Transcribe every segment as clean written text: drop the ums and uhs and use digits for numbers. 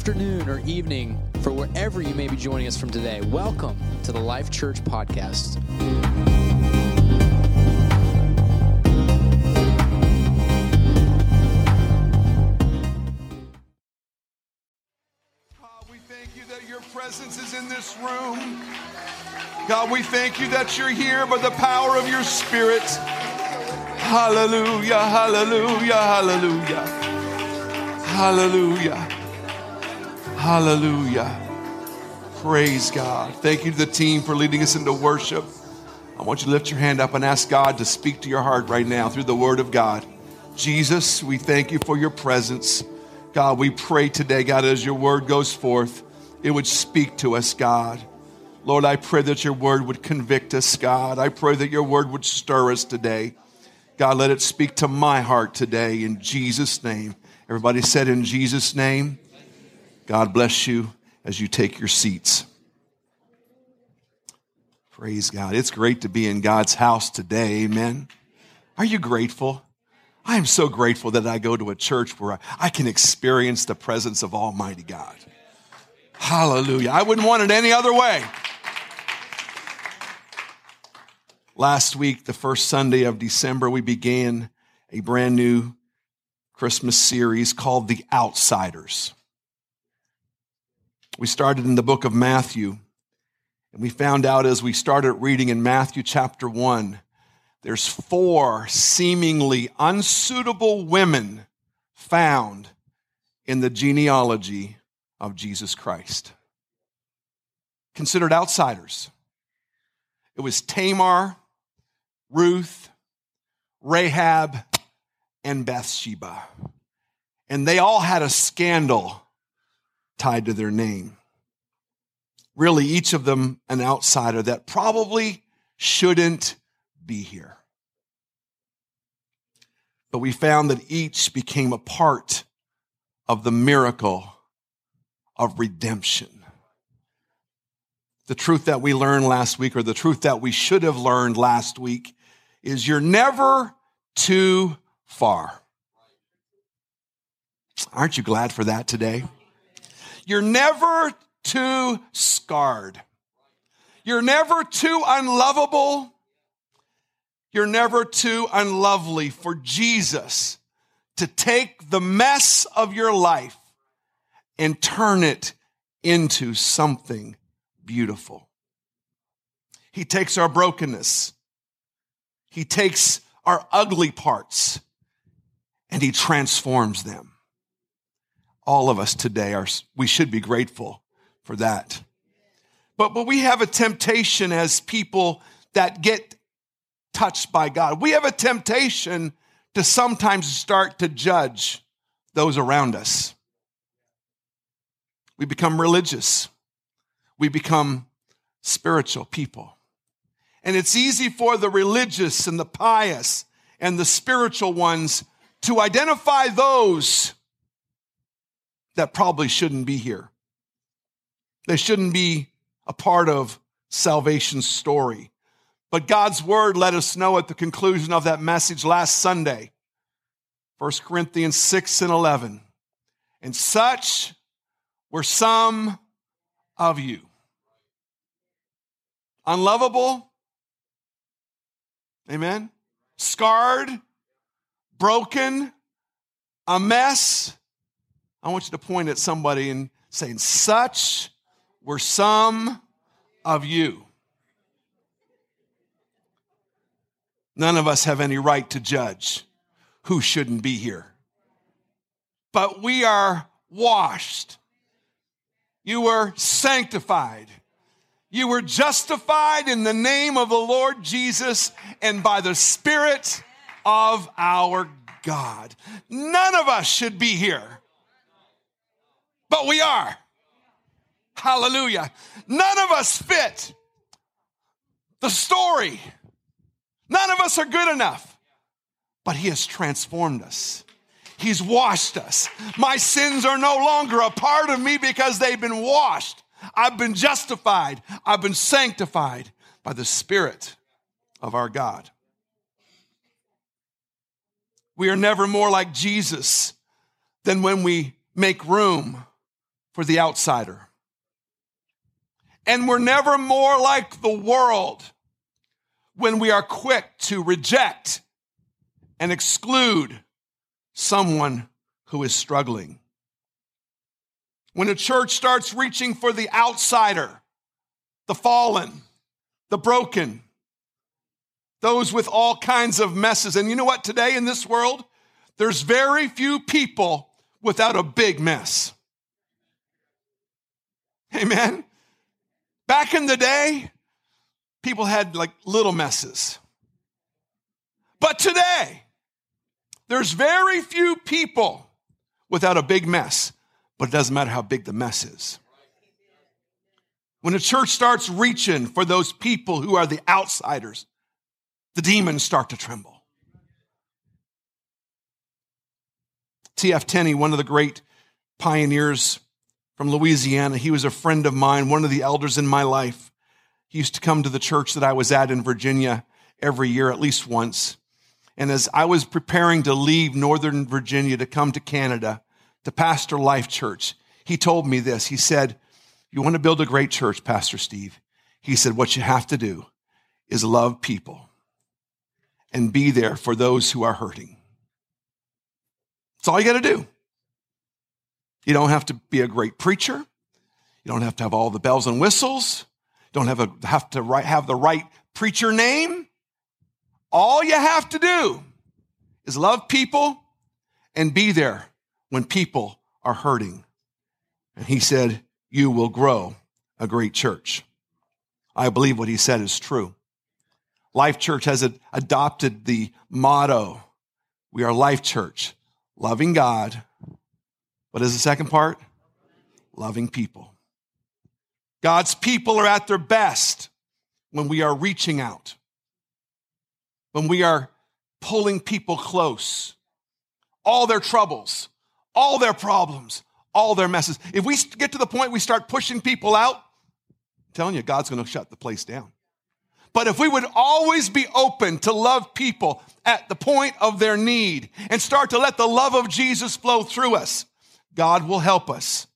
afternoon or evening for wherever you may be joining us from today. Welcome to the Life Church Podcast. God, we thank you that your presence is in this room. God, we thank you that you're here by the power of your Spirit. Hallelujah, hallelujah, hallelujah, hallelujah, hallelujah. Praise God. Thank you to the team for leading us into worship. I want you to lift your hand up and ask God to speak to your heart right now through the Word of God. Jesus, we thank you for your presence. God, we pray today, God, as your Word goes forth, it would speak to us, God. Lord, I pray that your Word would convict us, God. I pray that your Word would stir us today. God, let it speak to my heart today in Jesus' name. Everybody said in Jesus' name. God bless you as you take your seats. Praise God. It's great to be in God's house today. Amen. Are you grateful? I am so grateful that I go to a church where I can experience the presence of Almighty God. Hallelujah. I wouldn't want it any other way. Last week, the first Sunday of December, we began a brand new Christmas series called The Outsiders. We started in the book of Matthew, and we found out as we started reading in Matthew chapter 1, there's 4 seemingly unsuitable women found in the genealogy of Jesus Christ, considered outsiders. It was Tamar, Ruth, Rahab, and Bathsheba. And they all had a scandal tied to their name. Really, each of them an outsider that probably shouldn't be here. But we found that each became a part of the miracle of redemption. The truth that we learned last week, or the truth that we should have learned last week, is you're never too far. Aren't you glad for that today? You're never too scarred. You're never too unlovable. You're never too unlovely for Jesus to take the mess of your life and turn it into something beautiful. He takes our brokenness. He takes our ugly parts, and he transforms them. All of us today, we should be grateful for that. But we have a temptation as people that get touched by God. We have a temptation to sometimes start to judge those around us. We become religious. We become spiritual people. And it's easy for the religious and the pious and the spiritual ones to identify those that probably shouldn't be here. They shouldn't be a part of salvation's story. But God's word let us know at the conclusion of that message last Sunday, First Corinthians 6 and 11, and such were some of you. Unlovable, amen, scarred, broken, a mess. I want you to point at somebody and say, such were some of you. None of us have any right to judge who shouldn't be here. But we are washed. You were sanctified. You were justified in the name of the Lord Jesus and by the Spirit of our God. None of us should be here, but we are. Hallelujah. None of us fit the story. None of us are good enough, but he has transformed us. He's washed us. My sins are no longer a part of me because they've been washed. I've been justified. I've been sanctified by the Spirit of our God. We are never more like Jesus than when we make room for the outsider. And we're never more like the world when we are quick to reject and exclude someone who is struggling. When a church starts reaching for the outsider, the fallen, the broken, those with all kinds of messes. And you know what? Today in this world, there's very few people without a big mess. Amen? Back in the day, people had like little messes. But today, there's very few people without a big mess, but it doesn't matter how big the mess is. When a church starts reaching for those people who are the outsiders, the demons start to tremble. T.F. Tenney, one of the great pioneers from Louisiana, he was a friend of mine, one of the elders in my life. He used to come to the church that I was at in Virginia every year, at least once. And as I was preparing to leave Northern Virginia to come to Canada to pastor Life Church, he told me this. He said, "You want to build a great church, Pastor Steve?" He said, "What you have to do is love people and be there for those who are hurting." That's all you got to do. You don't have to be a great preacher. You don't have to have all the bells and whistles. You don't have the right preacher name. All you have to do is love people and be there when people are hurting. And he said, you will grow a great church. I believe what he said is true. Life Church has adopted the motto, we are Life Church, loving God. What is the second part? Loving people. God's people are at their best when we are reaching out, when we are pulling people close, all their troubles, all their problems, all their messes. If we get to the point we start pushing people out, I'm telling you, God's going to shut the place down. But if we would always be open to love people at the point of their need and start to let the love of Jesus flow through us, God will help us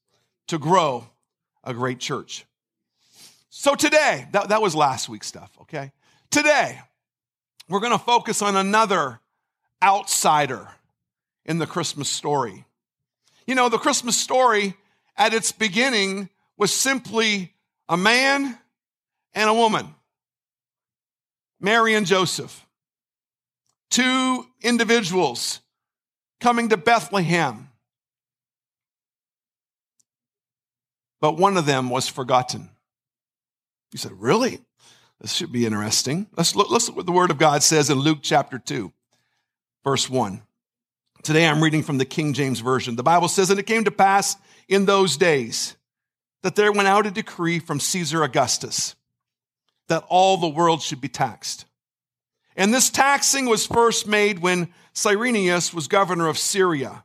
to grow a great church. So today, that was last week's stuff, okay? Today, we're going to focus on another outsider in the Christmas story. You know, the Christmas story at its beginning was simply a man and a woman. Mary and Joseph, two individuals coming to Bethlehem, but one of them was forgotten. You said, really? This should be interesting. Let's look what the Word of God says in Luke chapter 2, verse 1. Today I'm reading from the King James Version. The Bible says, and it came to pass in those days that there went out a decree from Caesar Augustus that all the world should be taxed. And this taxing was first made when Cyrenius was governor of Syria,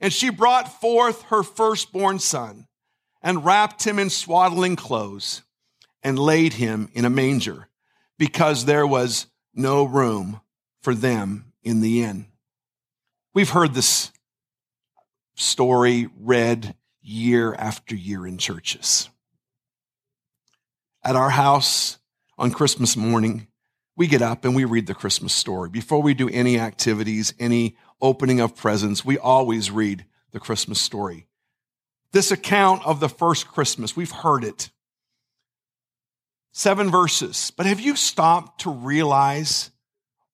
And she brought forth her firstborn son and wrapped him in swaddling clothes and laid him in a manger because there was no room for them in the inn. We've heard this story read year after year in churches. At our house on Christmas morning, we get up and we read the Christmas story. Before we do any activities, any opening of presents, we always read the Christmas story. This account of the first Christmas, we've heard it. 7 verses. But have you stopped to realize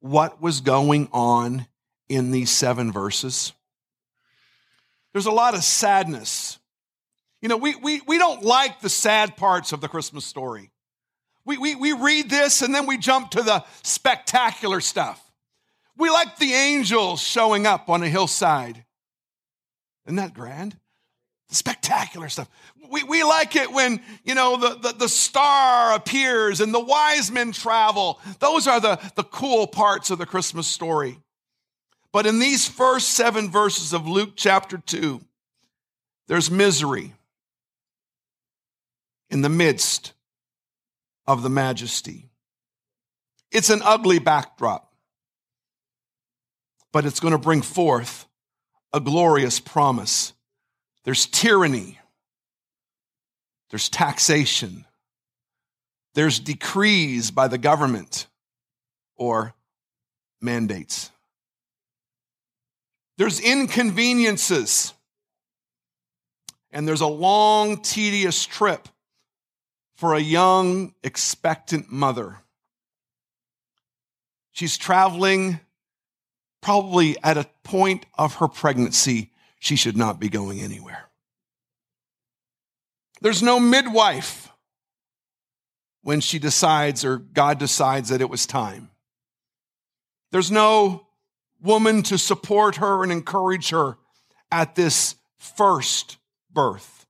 what was going on in these 7 verses? There's a lot of sadness. You know, we don't like the sad parts of the Christmas story. We read this and then we jump to the spectacular stuff. We like the angels showing up on a hillside. Isn't that grand? Spectacular stuff. We like it when, you know, the star appears and the wise men travel. Those are the cool parts of the Christmas story. But in these first 7 verses of Luke chapter 2, there's misery in the midst of the majesty. It's an ugly backdrop, but it's going to bring forth a glorious promise. There's tyranny, there's taxation, there's decrees by the government or mandates. There's inconveniences, and there's a long, tedious trip for a young, expectant mother. She's traveling probably at a point of her pregnancy. She should not be going anywhere. There's no midwife when she decides or God decides that it was time. There's no woman to support her and encourage her at this first birth.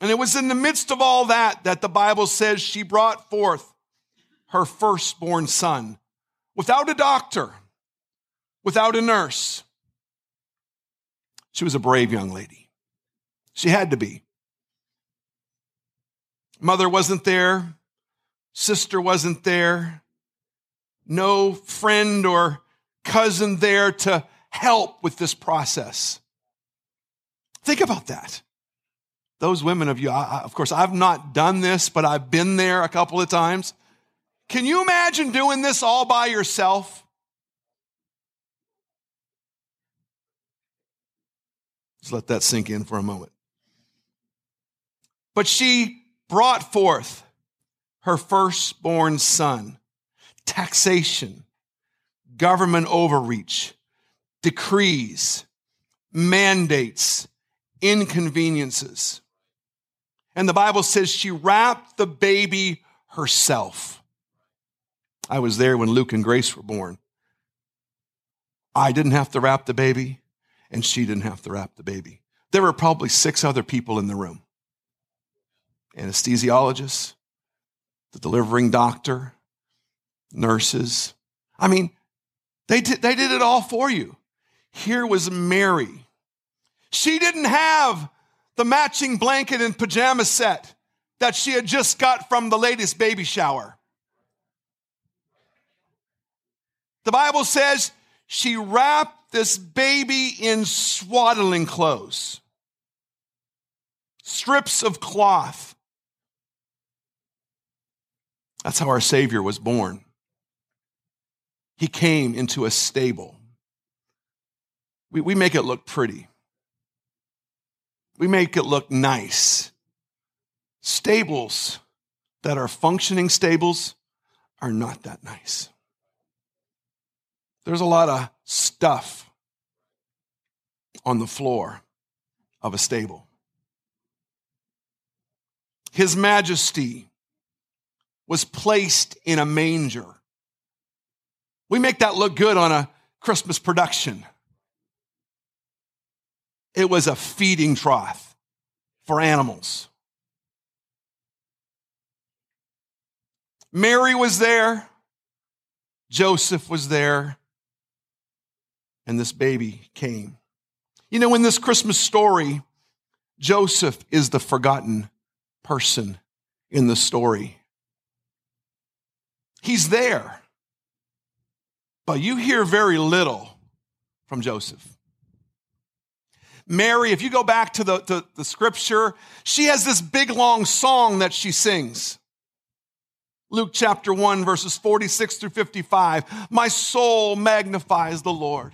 And it was in the midst of all that that the Bible says she brought forth her firstborn son without a doctor, without a nurse. She was a brave young lady. She had to be. Mother wasn't there. Sister wasn't there. No friend or cousin there to help with this process. Think about that. Those women of you, of course, I've not done this, but I've been there a couple of times. Can you imagine doing this all by yourself? Just let that sink in for a moment. But she brought forth her firstborn son. Taxation, government overreach, decrees, mandates, inconveniences. And the Bible says she wrapped the baby herself. I was there when Luke and Grace were born. I didn't have to wrap the baby. And she didn't have to wrap the baby. There were probably 6 other people in the room. Anesthesiologists, the delivering doctor, nurses. I mean, they did it all for you. Here was Mary. She didn't have the matching blanket and pajama set that she had just got from the latest baby shower. The Bible says she wrapped this baby in swaddling clothes, strips of cloth. That's how our Savior was born. He came into a stable. We make it look pretty. We make it look nice. Stables that are functioning stables are not that nice. There's a lot of stuff on the floor of a stable. His majesty was placed in a manger. We make that look good on a Christmas production. It was a feeding trough for animals. Mary was there. Joseph was there. And this baby came. You know, in this Christmas story, Joseph is the forgotten person in the story. He's there, but you hear very little from Joseph. Mary, if you go back to the scripture, she has this big, long song that she sings. Luke chapter 1, verses 46 through 55. My soul magnifies the Lord.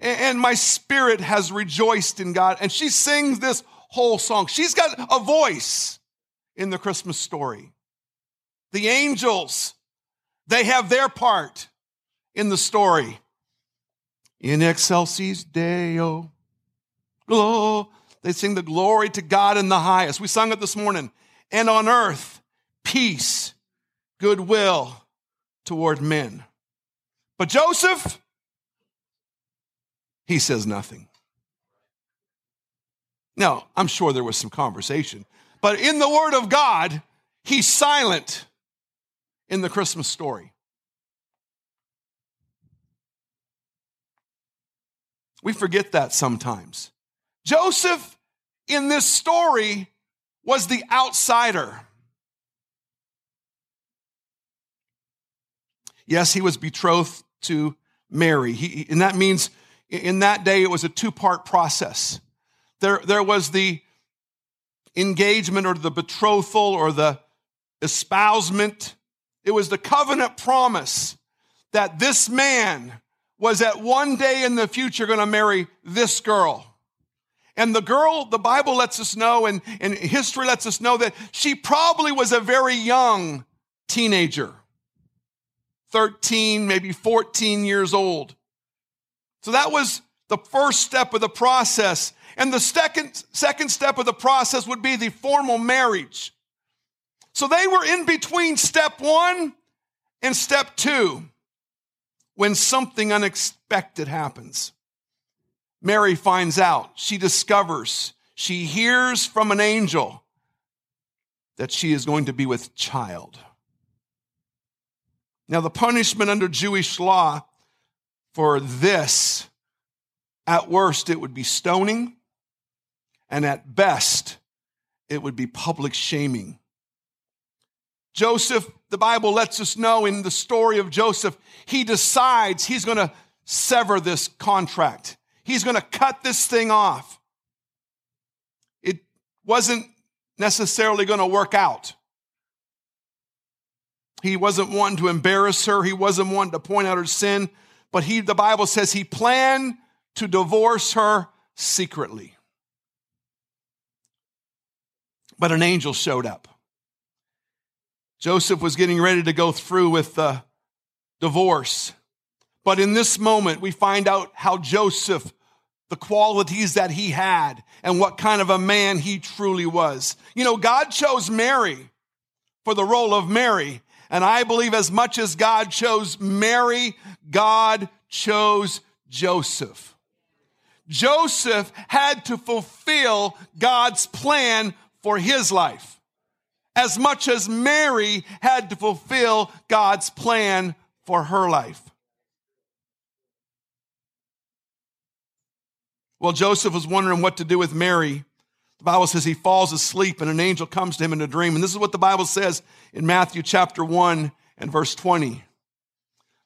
And my spirit has rejoiced in God. And she sings this whole song. She's got a voice in the Christmas story. The angels, they have their part in the story. In excelsis Deo. They sing the glory to God in the highest. We sung it this morning. And on earth, peace, goodwill toward men. But Joseph, he says nothing. Now, I'm sure there was some conversation, but in the Word of God, he's silent in the Christmas story. We forget that sometimes. Joseph, in this story, was the outsider. Yes, he was betrothed to Mary. And that means in that day, it was a two-part process. There was the engagement or the betrothal or the espousement. It was the covenant promise that this man was at one day in the future going to marry this girl. And the girl, the Bible lets us know, and history lets us know that she probably was a very young teenager, 13, maybe 14 years old. So that was the first step of the process. And the second step of the process would be the formal marriage. So they were in between step one and step two when something unexpected happens. Mary finds out, she discovers, she hears from an angel that she is going to be with child. Now, the punishment under Jewish law for this, at worst, it would be stoning, and at best, it would be public shaming. Joseph, the Bible lets us know in the story of Joseph, he decides he's going to sever this contract. He's going to cut this thing off. It wasn't necessarily going to work out. He wasn't one to embarrass her. He wasn't one to point out her sin. But the Bible says he planned to divorce her secretly. But an angel showed up. Joseph was getting ready to go through with the divorce. But in this moment, we find out how Joseph, the qualities that he had, and what kind of a man he truly was. You know, God chose Mary for the role of Mary. And I believe as much as God chose Mary, God chose Joseph. Joseph had to fulfill God's plan for his life, as much as Mary had to fulfill God's plan for her life. Well, Joseph was wondering what to do with Mary. The Bible says he falls asleep and an angel comes to him in a dream. And this is what the Bible says in Matthew chapter 1 and verse 20.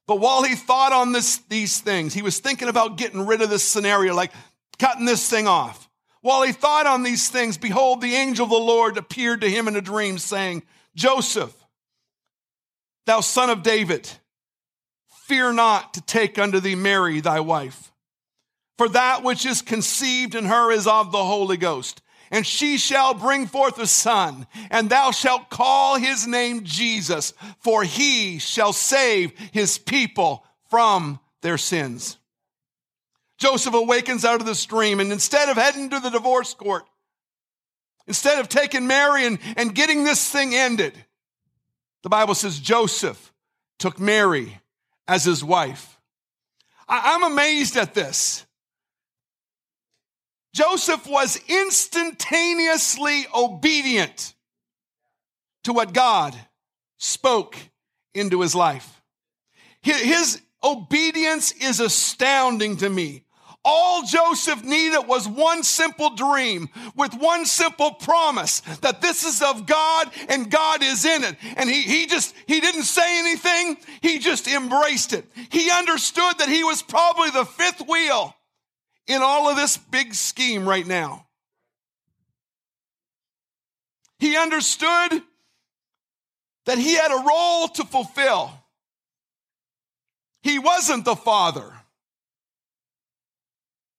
But while he thought on these things, he was thinking about getting rid of this scenario, like cutting this thing off. While he thought on these things, behold, the angel of the Lord appeared to him in a dream, saying, Joseph, thou son of David, fear not to take unto thee Mary thy wife, for that which is conceived in her is of the Holy Ghost. And she shall bring forth a son, and thou shalt call his name Jesus, for he shall save his people from their sins. Joseph awakens out of this dream, and instead of heading to the divorce court, instead of taking Mary and getting this thing ended, the Bible says Joseph took Mary as his wife. I'm amazed at this. Joseph was instantaneously obedient to what God spoke into his life. His obedience is astounding to me. All Joseph needed was one simple dream with one simple promise that this is of God and God is in it. And he didn't say anything. He just embraced it. He understood that he was probably the fifth wheel in all of this big scheme right now. He understood that he had a role to fulfill. He wasn't the father,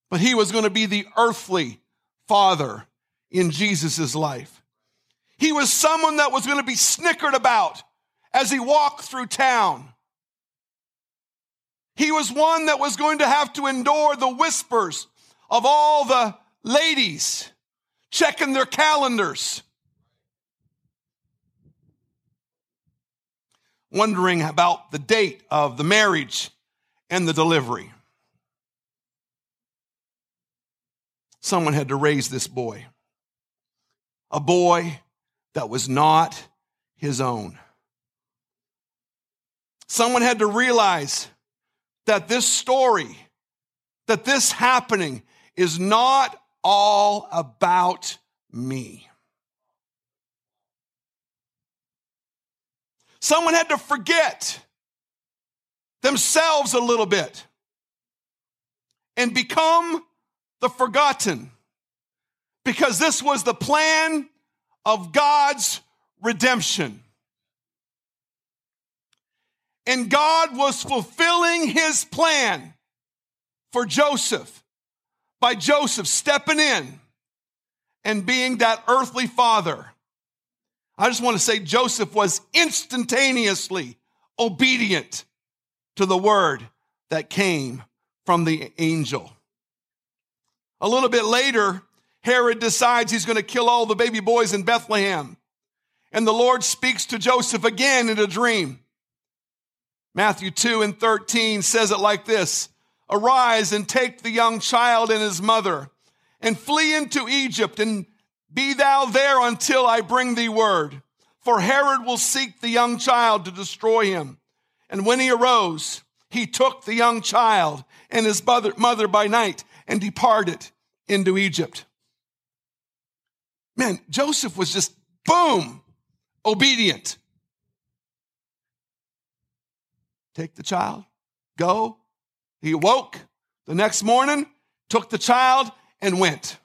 but he was going to be the earthly father in Jesus' life. He was someone that was going to be snickered about as he walked through town. He was one that was going to have to endure the whispers of all the ladies checking their calendars, wondering about the date of the marriage and the delivery. someone had to raise this boy. A boy that was not his own. Someone had to realize that this story, that this happening is not all about me. Someone had to forget themselves a little bit and become the forgotten, because this was the plan of God's redemption. And God was fulfilling his plan for Joseph by Joseph stepping in and being that earthly father. I just want to say Joseph was instantaneously obedient to the word that came from the angel. A little bit later, Herod decides he's going to kill all the baby boys in Bethlehem. And the Lord speaks to Joseph again in a dream. Matthew 2:13 says it like this: "Arise and take the young child and his mother and flee into Egypt, and be thou there until I bring thee word. For Herod will seek the young child to destroy him." And when he arose, he took the young child and his mother by night and departed into Egypt. Man, Joseph was just, boom, obedient. Take the child, go. He awoke the next morning, took the child, and went.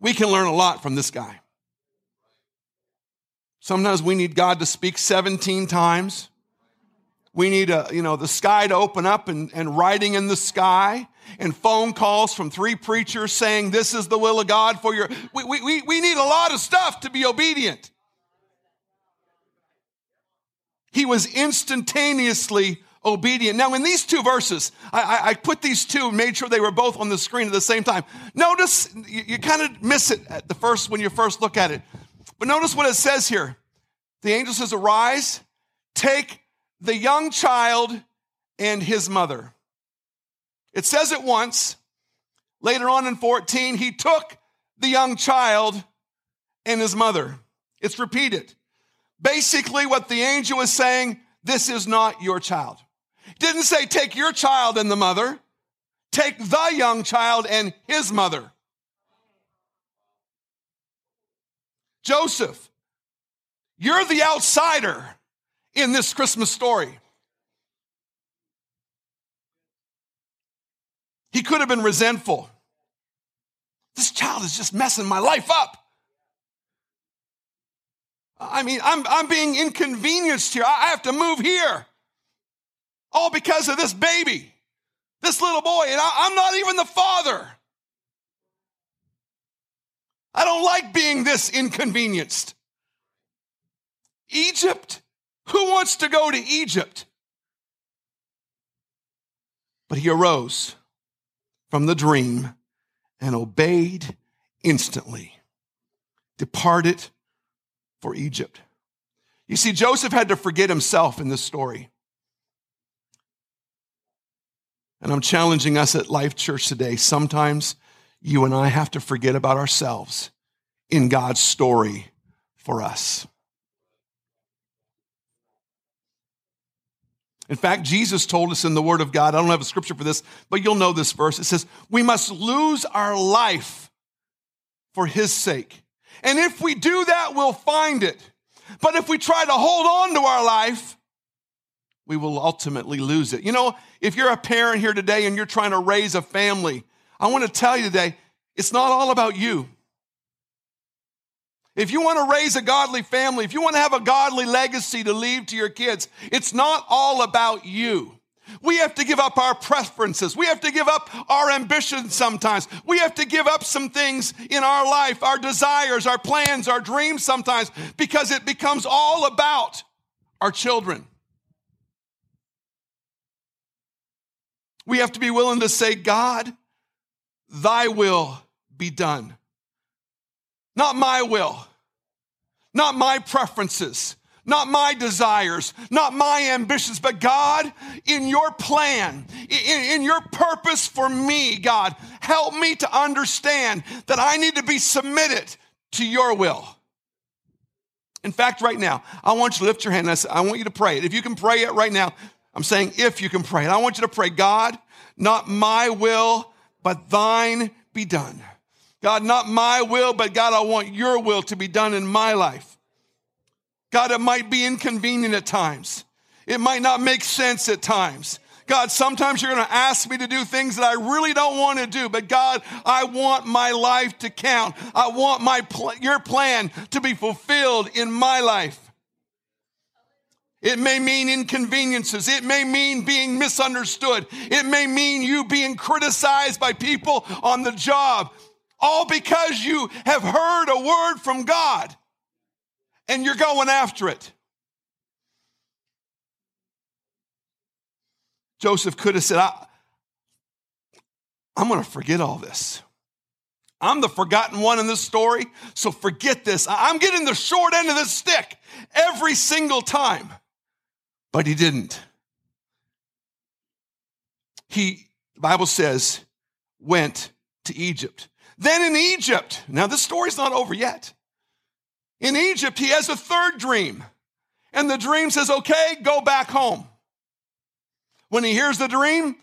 We can learn a lot from this guy. Sometimes we need God to speak 17 times. We need the sky to open up and writing in the sky and phone calls from 3 preachers saying, this is the will of God for your... We need a lot of stuff to be obedient. He was instantaneously obedient. Now, in these two verses, I put these two and made sure they were both on the screen at the same time. Notice, you kind of miss it at the first when you first look at it. But notice what it says here. The angel says, arise, take the young child and his mother. It says it once. Later on in 14, he took the young child and his mother. It's repeated. Basically, what the angel is saying, this is not your child. It didn't say take your child and the mother. Take the young child and his mother. Joseph, you're the outsider in this Christmas story. He could have been resentful. This child is just messing my life up. I mean, I'm being inconvenienced here. I have to move here. All because of this baby, this little boy, and I'm not even the father. I don't like being this inconvenienced. Egypt? Who wants to go to Egypt? But he arose from the dream and obeyed instantly, departed for Egypt. You see, Joseph had to forget himself in this story. And I'm challenging us at Life Church today. Sometimes you and I have to forget about ourselves in God's story for us. In fact, Jesus told us in the Word of God, I don't have a scripture for this, but you'll know this verse. It says, we must lose our life for his sake. And if we do that, we'll find it. But if we try to hold on to our life, we will ultimately lose it. You know, if you're a parent here today and you're trying to raise a family, I want to tell you today, it's not all about you. If you want to raise a godly family, if you want to have a godly legacy to leave to your kids, it's not all about you. We have to give up our preferences. We have to give up our ambitions sometimes. We have to give up some things in our life, our desires, our plans, our dreams sometimes, because it becomes all about our children. We have to be willing to say, God, thy will be done. Not my will, not my preferences, not my desires, not my ambitions, but God, in your plan, in your purpose for me, God, help me to understand that I need to be submitted to your will. In fact, right now, I want you to lift your hand. I want you to pray it. If you can pray it right now, I'm saying if you can pray it. I want you to pray, God, not my will, but thine be done. God, not my will, but God, I want your will to be done in my life. God, it might be inconvenient at times. It might not make sense at times. God, sometimes you're going to ask me to do things that I really don't want to do, but God, I want my life to count. I want your plan to be fulfilled in my life. It may mean inconveniences. It may mean being misunderstood. It may mean you being criticized by people on the job, all because you have heard a word from God and you're going after it. Joseph could have said, I'm going to forget all this. I'm the forgotten one in this story, so forget this. I'm getting the short end of the stick every single time. But he didn't. The Bible says, went to Egypt. Then in Egypt, now this story's not over yet. In Egypt, he has a third dream. And the dream says, okay, go back home. When he hears the dream,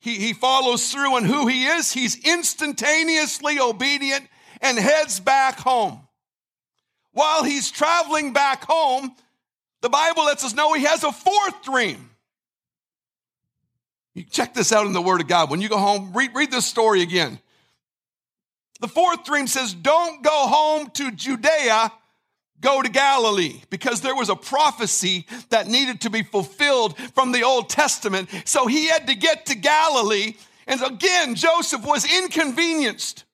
he follows through on who he is. He's instantaneously obedient and heads back home. While he's traveling back home, the Bible lets us know he has a fourth dream. You check this out in the Word of God. When you go home, read this story again. The fourth dream says, don't go home to Judea. Go to Galilee, because there was a prophecy that needed to be fulfilled from the Old Testament. So he had to get to Galilee. And again, Joseph was inconvenienced.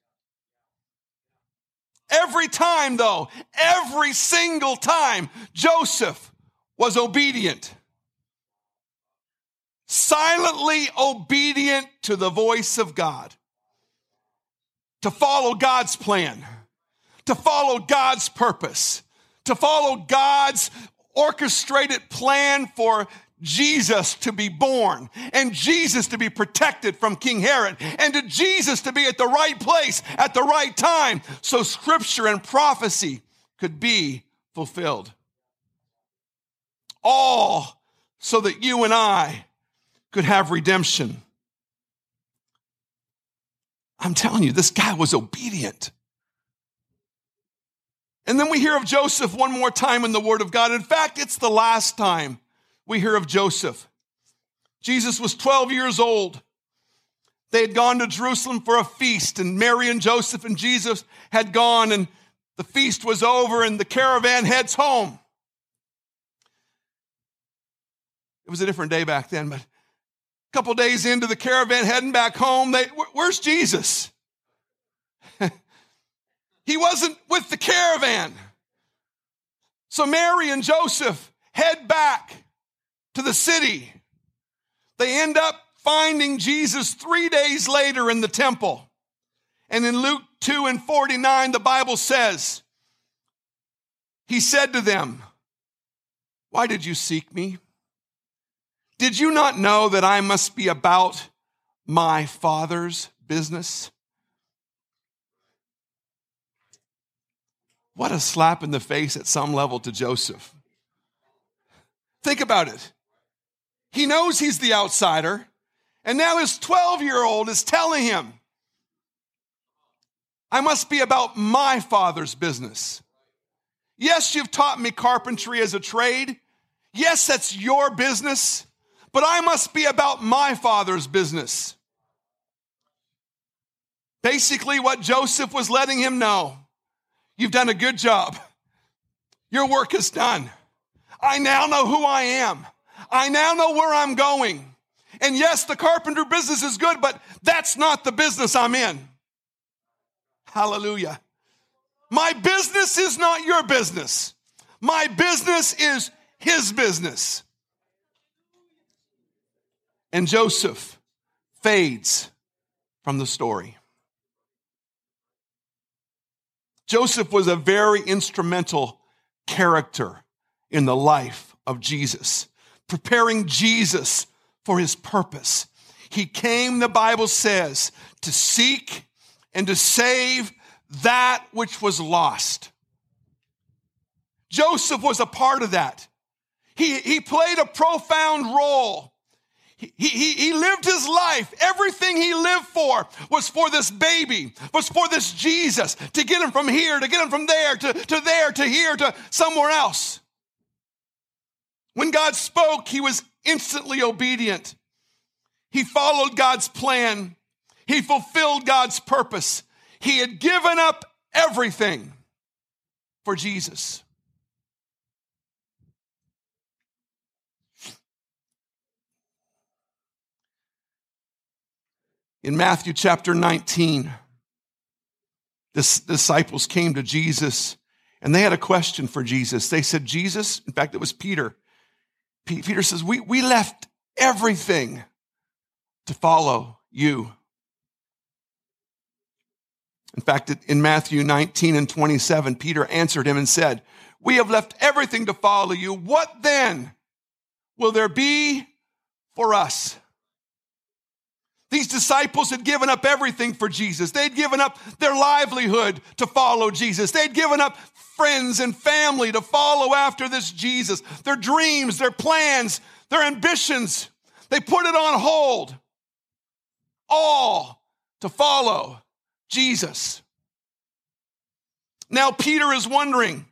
Every time, though, every single time, Joseph was obedient. Silently obedient to the voice of God. To follow God's plan. To follow God's purpose. To follow God's orchestrated plan for Jesus to be born and Jesus to be protected from King Herod and to Jesus to be at the right place at the right time so scripture and prophecy could be fulfilled. All so that you and I could have redemption. I'm telling you, this guy was obedient. And then we hear of Joseph one more time in the Word of God. In fact, it's the last time we hear of Joseph. Jesus was 12 years old. They had gone to Jerusalem for a feast, and Mary and Joseph and Jesus had gone, and the feast was over, and the caravan heads home. It was a different day back then, but a couple days into the caravan heading back home, where's Jesus? He wasn't with the caravan. So Mary and Joseph head back to the city. They end up finding Jesus 3 days later in the temple. And in Luke 2:49, the Bible says, he said to them, why did you seek me? Did you not know that I must be about my Father's business? What a slap in the face at some level to Joseph. Think about it. He knows he's the outsider, and now his 12-year-old is telling him, I must be about my Father's business. Yes, you've taught me carpentry as a trade. Yes, that's your business, but I must be about my Father's business. Basically, what Joseph was letting him know, you've done a good job. Your work is done. I now know who I am. I now know where I'm going. And yes, the carpenter business is good, but that's not the business I'm in. Hallelujah. My business is not your business. My business is his business. And Joseph fades from the story. Joseph was a very instrumental character in the life of Jesus, preparing Jesus for his purpose. He came, the Bible says, to seek and to save that which was lost. Joseph was a part of that. He played a profound role. He lived his life. Everything he lived for was for this baby, was for this Jesus, to get him from here, to get him from there, to there, to here, to somewhere else. When God spoke, he was instantly obedient. He followed God's plan. He fulfilled God's purpose. He had given up everything for Jesus. In Matthew chapter 19, the disciples came to Jesus, and they had a question for Jesus. They said, Jesus, in fact, it was Peter. Peter says, we left everything to follow you. In fact, in Matthew 19 and 27, Peter answered him and said, we have left everything to follow you. What then will there be for us? These disciples had given up everything for Jesus. They'd given up their livelihood to follow Jesus. They'd given up friends and family to follow after this Jesus. Their dreams, their plans, their ambitions, they put it on hold. All to follow Jesus. Now Peter is wondering,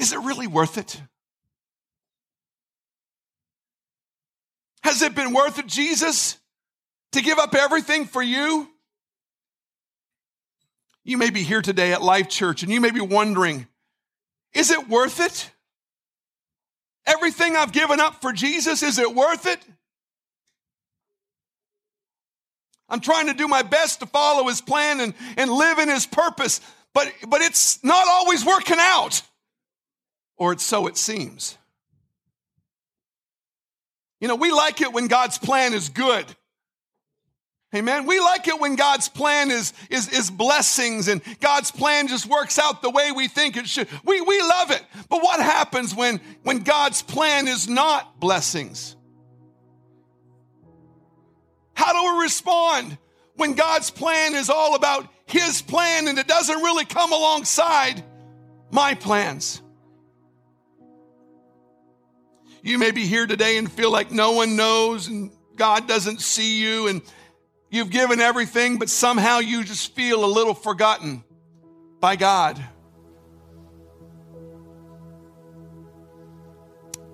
is it really worth it? Has it been worth it, Jesus? To give up everything for you? You may be here today at Life Church and you may be wondering, is it worth it? Everything I've given up for Jesus, is it worth it? I'm trying to do my best to follow his plan and live in his purpose, but it's not always working out, or it's so it seems. You know, we like it when God's plan is good. Amen. We like it when God's plan is blessings and God's plan just works out the way we think it should. We love it. But what happens when God's plan is not blessings? How do we respond when God's plan is all about his plan and it doesn't really come alongside my plans? You may be here today and feel like no one knows and God doesn't see you, and you've given everything, but somehow you just feel a little forgotten by God.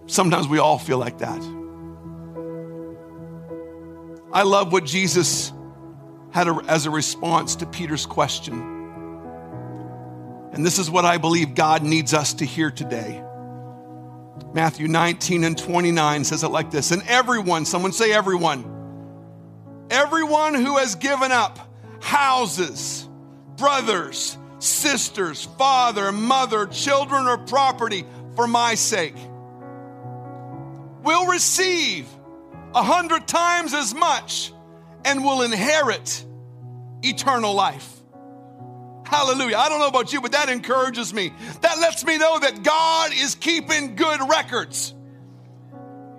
Sometimes we all feel like that. I love what Jesus had as a response to Peter's question. And this is what I believe God needs us to hear today. Matthew 19 and 29 says it like this. And everyone, someone say everyone. Everyone who has given up houses, brothers, sisters, father, mother, children, or property for my sake will receive 100 times as much and will inherit eternal life. Hallelujah. I don't know about you, but that encourages me. That lets me know that God is keeping good records.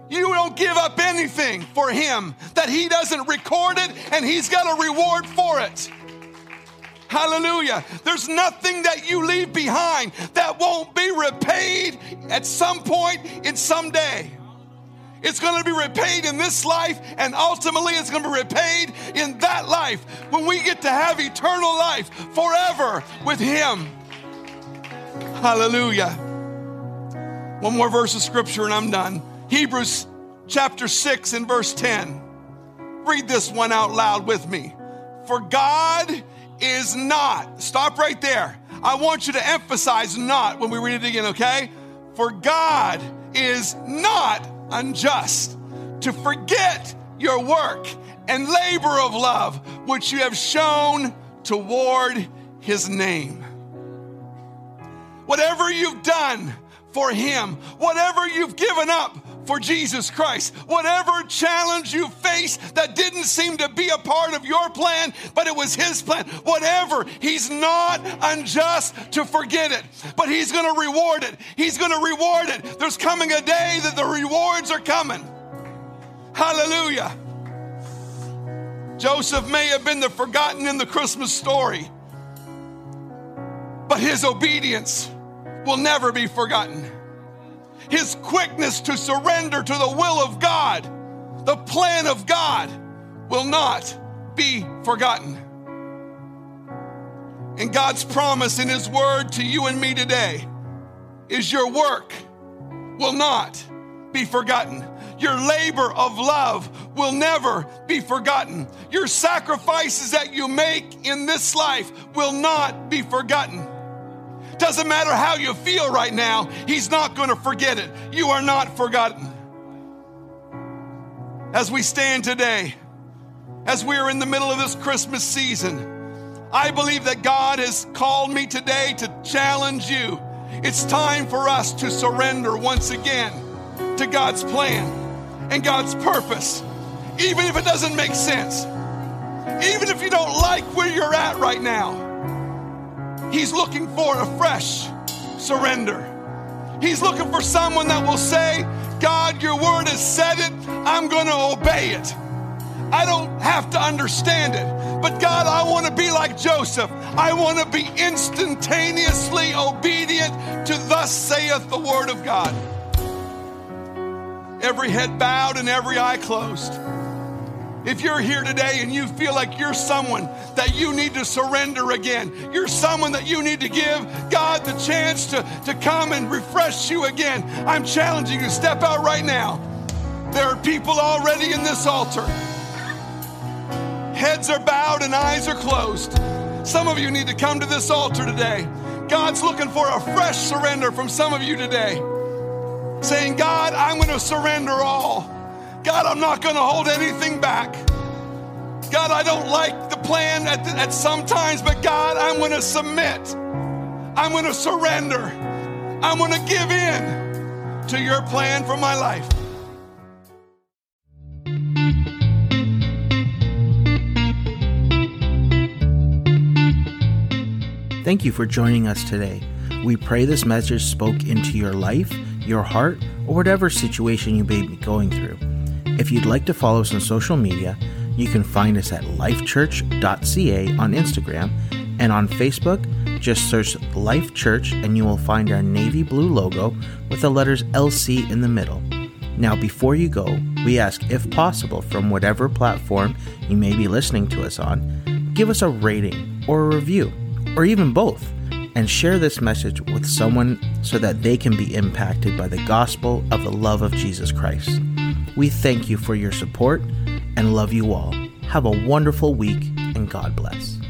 You don't give up anything for him that he doesn't record it, and he's got a reward for it. Hallelujah. There's nothing that you leave behind that won't be repaid at some point in some day. It's going to be repaid in this life, and ultimately it's going to be repaid in that life when we get to have eternal life forever with him. Hallelujah. One more verse of scripture and I'm done. Hebrews chapter 6 and verse 10. Read this one out loud with me. For God is not. Stop right there. I want you to emphasize not when we read it again, okay? For God is not unjust to forget your work and labor of love, which you have shown toward his name. Whatever you've done for him, whatever you've given up for Jesus Christ, whatever challenge you faced that didn't seem to be a part of your plan, but it was his plan, whatever, he's not unjust to forget it, but he's going to reward it. He's going to reward it. There's coming a day that the rewards are coming. Hallelujah. Joseph may have been the forgotten in the Christmas story, but his obedience will never be forgotten. His quickness to surrender to the will of God, the plan of God, will not be forgotten. And God's promise in his word to you and me today is your work will not be forgotten. Your labor of love will never be forgotten. Your sacrifices that you make in this life will not be forgotten. Doesn't matter how you feel right now, he's not going to forget it. You are not forgotten. As we stand today, as we are in the middle of this Christmas season, I believe that God has called me today to challenge you. It's time for us to surrender once again to God's plan and God's purpose, even if it doesn't make sense, even if you don't like where you're at right now. He's looking for a fresh surrender. He's looking for someone that will say, God, your word has said it. I'm going to obey it. I don't have to understand it. But God, I want to be like Joseph. I want to be instantaneously obedient to thus saith the word of God. Every head bowed and every eye closed. If you're here today and you feel like you're someone that you need to surrender again, you're someone that you need to give God the chance to come and refresh you again, I'm challenging you, step out right now. There are people already in this altar. Heads are bowed and eyes are closed. Some of you need to come to this altar today. God's looking for a fresh surrender from some of you today. Saying, God, I'm going to surrender all. God, I'm not going to hold anything back. God, I don't like the plan at some times, but God, I'm going to submit. I'm going to surrender. I'm going to give in to your plan for my life. Thank you for joining us today. We pray this message spoke into your life, your heart, or whatever situation you may be going through. If you'd like to follow us on social media, you can find us at lifechurch.ca on Instagram, and on Facebook, just search Life Church and you will find our navy blue logo with the letters LC in the middle. Now, before you go, we ask, if possible, from whatever platform you may be listening to us on, give us a rating or a review, or even both, and share this message with someone so that they can be impacted by the gospel of the love of Jesus Christ. We thank you for your support and love you all. Have a wonderful week and God bless.